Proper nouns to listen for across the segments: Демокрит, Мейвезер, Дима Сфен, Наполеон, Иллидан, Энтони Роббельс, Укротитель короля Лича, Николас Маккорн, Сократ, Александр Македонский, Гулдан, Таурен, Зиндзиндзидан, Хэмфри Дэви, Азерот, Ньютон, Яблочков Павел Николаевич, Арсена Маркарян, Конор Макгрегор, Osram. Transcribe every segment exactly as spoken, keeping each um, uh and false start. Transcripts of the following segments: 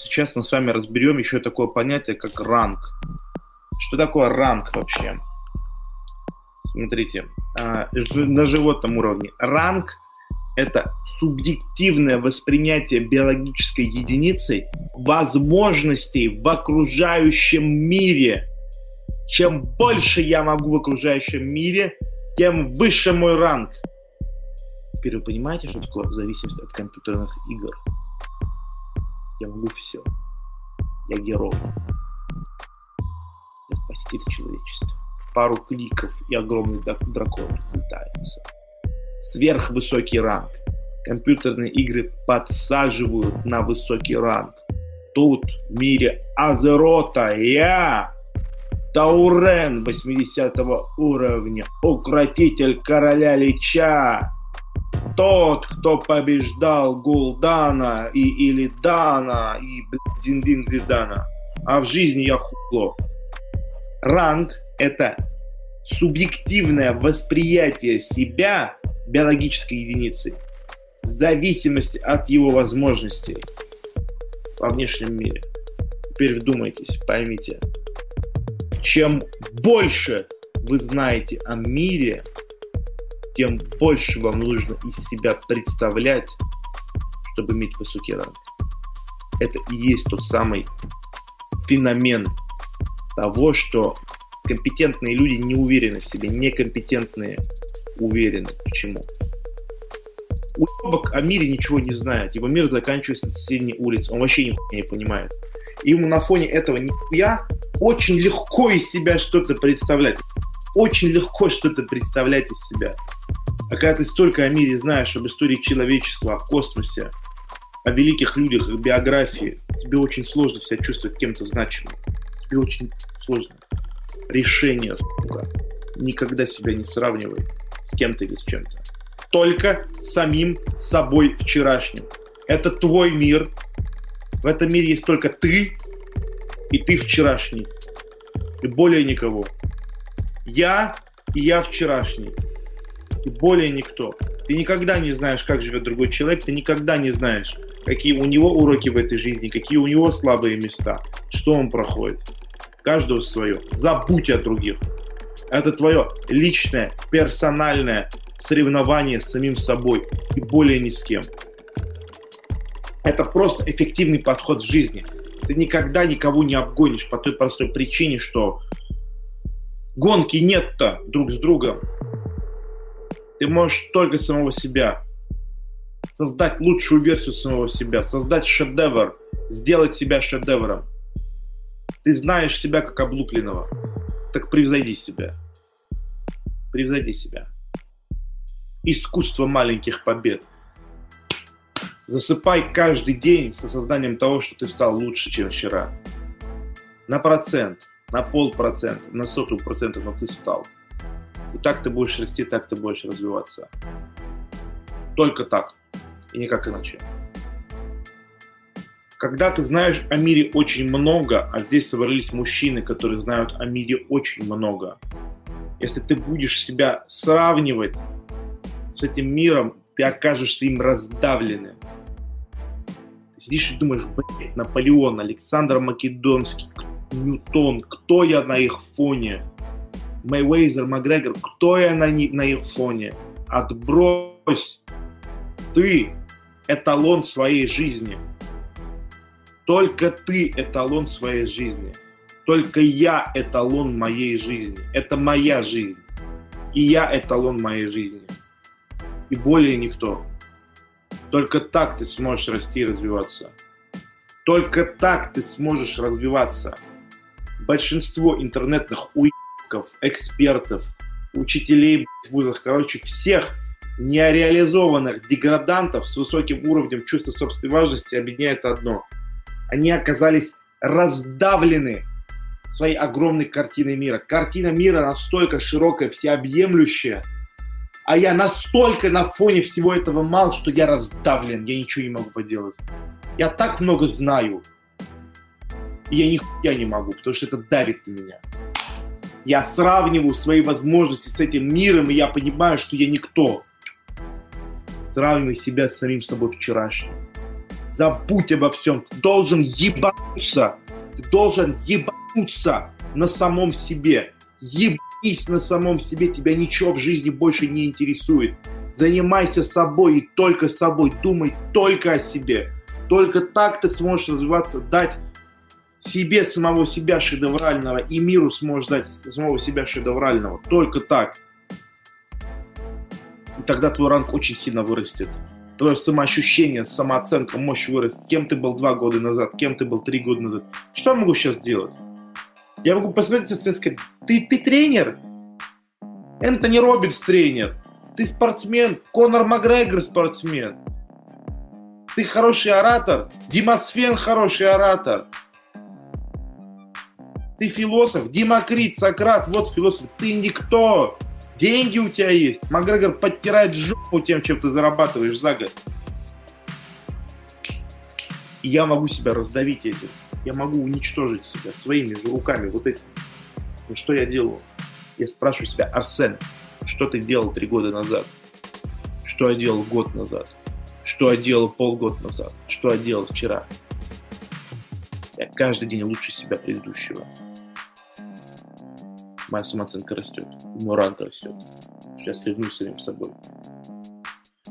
сейчас мы с вами разберем еще такое понятие, как ранг. Что такое ранг вообще? Смотрите, на животном уровне. Ранг – это субъективное воспринятие биологической единицей возможностей в окружающем мире. Чем больше я могу в окружающем мире, тем выше мой ранг. Теперь вы понимаете, что такое зависимость от компьютерных игр? Я могу все. Я герой. Я спаситель человечества. Пару кликов и огромный дракон разлетается. Сверхвысокий ранг. Компьютерные игры подсаживают на высокий ранг. Тут в мире Азерота я Таурен восьмидесятого уровня. Укротитель короля Лича. Тот, кто побеждал Гулдана и Иллидана и Зиндзиндзидана. А в жизни я хуйло. Ранг – это субъективное восприятие себя биологической единицей в зависимости от его возможностей во внешнем мире. Теперь вдумайтесь, поймите. Чем больше вы знаете о мире, тем больше вам нужно из себя представлять, чтобы иметь высокий ранг. Это и есть тот самый феномен того, что компетентные люди не уверены в себе, некомпетентные уверены. Почему? Уебок о мире ничего не знает. Его мир заканчивается на соседней улице. Он вообще нихуя не понимает. И ему на фоне этого нихуя очень легко из себя что-то представлять. Очень легко что-то представлять из себя. А когда ты столько о мире знаешь, об истории человечества, о космосе, о великих людях, их биографии, тебе очень сложно себя чувствовать кем-то значимым. Тебе очень сложно. Решение, сука, никогда себя не сравнивай с кем-то или с чем-то. Только самим собой вчерашним. Это твой мир. В этом мире есть только ты, и ты вчерашний. И более никого. Я и я вчерашний. И более никто. Ты никогда не знаешь, как живет другой человек. Ты никогда не знаешь, какие у него уроки в этой жизни, какие у него слабые места, что он проходит. Каждого свое. Забудь о других. Это твое личное, персональное соревнование с самим собой. И более ни с кем. Это просто эффективный подход в жизни. Ты никогда никого не обгонишь по той простой причине, что гонки нет-то друг с другом. Ты можешь только самого себя. Создать лучшую версию самого себя. Создать шедевр. Сделать себя шедевром. Ты знаешь себя как облупленного. Так превзойди себя. Превзойди себя. Искусство маленьких побед. Засыпай каждый день с осознанием того, что ты стал лучше, чем вчера. На процент, на полпроцента, на сотую процентов, но ты стал. И так ты будешь расти, так ты будешь развиваться. Только так. И никак иначе. Когда ты знаешь о мире очень много, а здесь собрались мужчины, которые знают о мире очень много, если ты будешь себя сравнивать с этим миром, ты окажешься им раздавленным. Ты сидишь и думаешь, блядь, Наполеон, Александр Македонский, Ньютон, кто я на их фоне? Мейвезер, Макгрегор, кто я на, на их фоне? Отбрось! Ты эталон своей жизни. Только ты эталон своей жизни. Только я эталон моей жизни. Это моя жизнь. И я эталон моей жизни. И более никто. Только так ты сможешь расти и развиваться. Только так ты сможешь развиваться. Большинство интернетных уебков, экспертов, учителей в вузах, короче, всех нереализованных деградантов с высоким уровнем чувства собственной важности объединяет одно. Они оказались раздавлены своей огромной картиной мира. Картина мира настолько широкая, всеобъемлющая, а я настолько на фоне всего этого мал, что я раздавлен, я ничего не могу поделать. Я так много знаю, и я нихуя не могу, потому что это давит на меня. Я сравниваю свои возможности с этим миром, и я понимаю, что я никто. Сравнивай себя с самим собой вчерашним. Забудь обо всем. Ты должен ебануться. Ты должен ебануться на самом себе. Ебанись на самом себе. Тебя ничего в жизни больше не интересует. Занимайся собой и только собой. Думай только о себе. Только так ты сможешь развиваться, дать себе самого себя шедеврального. И миру сможешь дать самого себя шедеврального. Только так. И тогда твой ранг очень сильно вырастет. Твое самоощущение, самооценка, мощь вырастет. Кем ты был два года назад, кем ты был три года назад. Что я могу сейчас сделать? Я могу посмотреть и сказать, ты, ты тренер? Энтони Роббельс тренер. Ты спортсмен, Конор Макгрегор спортсмен. Ты хороший оратор, Дима Сфен хороший оратор. Ты философ, Демокрит, Сократ, вот философ. Ты никто. Деньги у тебя есть. Макгрегор подтирает жопу тем, чем ты зарабатываешь за год. И я могу себя раздавить этим. Я могу уничтожить себя своими же руками. Вот этим. Ну что я делаю? Я спрашиваю себя, Арсен, что ты делал три года назад? Что я делал год назад? Что я делал полгода назад? Что я делал вчера? Я каждый день лучше себя предыдущего. Моя самооценка растет, мой ранг растет, что я соревнуюсь самим собой.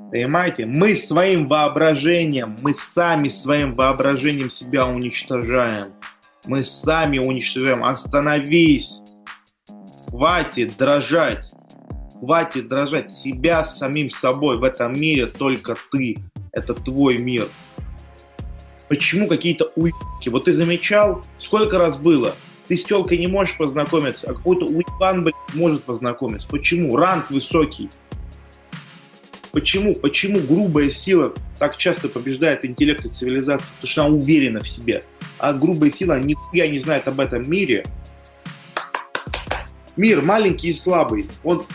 Понимаете, мы своим воображением, мы сами своим воображением себя уничтожаем. Мы сами уничтожаем. Остановись! Хватит дрожать! Хватит дрожать себя самим собой. В этом мире только ты. Это твой мир. Почему какие-то уебки? Вот ты замечал, сколько раз было? Ты с телкой не можешь познакомиться, а какой-то уебан, блядь, может познакомиться. Почему? Ранг высокий. Почему? Почему грубая сила так часто побеждает интеллект и цивилизацию? Потому что она уверена в себе. А грубая сила нихуя не знает об этом мире. Мир маленький и слабый. Он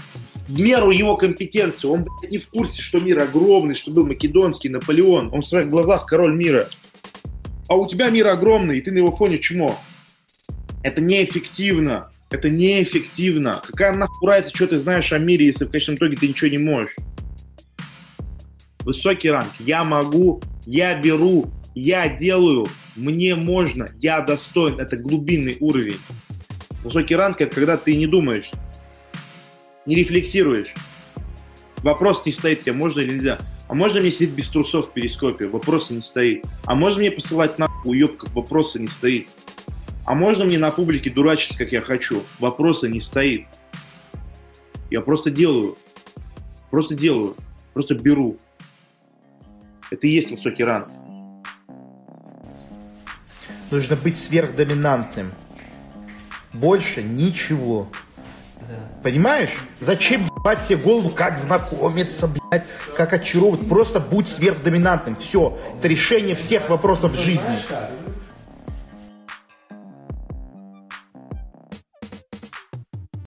в меру его компетенции. Он, блядь, не в курсе, что мир огромный, что был Македонский, Наполеон. Он в своих глазах король мира. А у тебя мир огромный, и ты на его фоне чмо. Это неэффективно. Это неэффективно. Какая нахуй разница, что ты знаешь о мире, если в конечном итоге ты ничего не можешь? Высокий ранг. Я могу, я беру, я делаю, мне можно, я достоин. Это глубинный уровень. Высокий ранг – это когда ты не думаешь, не рефлексируешь. Вопрос не стоит тебе, можно или нельзя. А можно мне сидеть без трусов в перископе? Вопроса не стоит. А можно мне посылать нахуй уебков? Вопроса не стоит. А можно мне на публике дурачиться, как я хочу? Вопроса не стоит. Я просто делаю. Просто делаю. Просто беру. Это и есть высокий ранг. Нужно быть сверхдоминантным. Больше ничего. Да. Понимаешь? Зачем ебать себе голову, как знакомиться, блядь, как очаровывать? Просто будь сверхдоминантным. Все. Это решение всех вопросов жизни.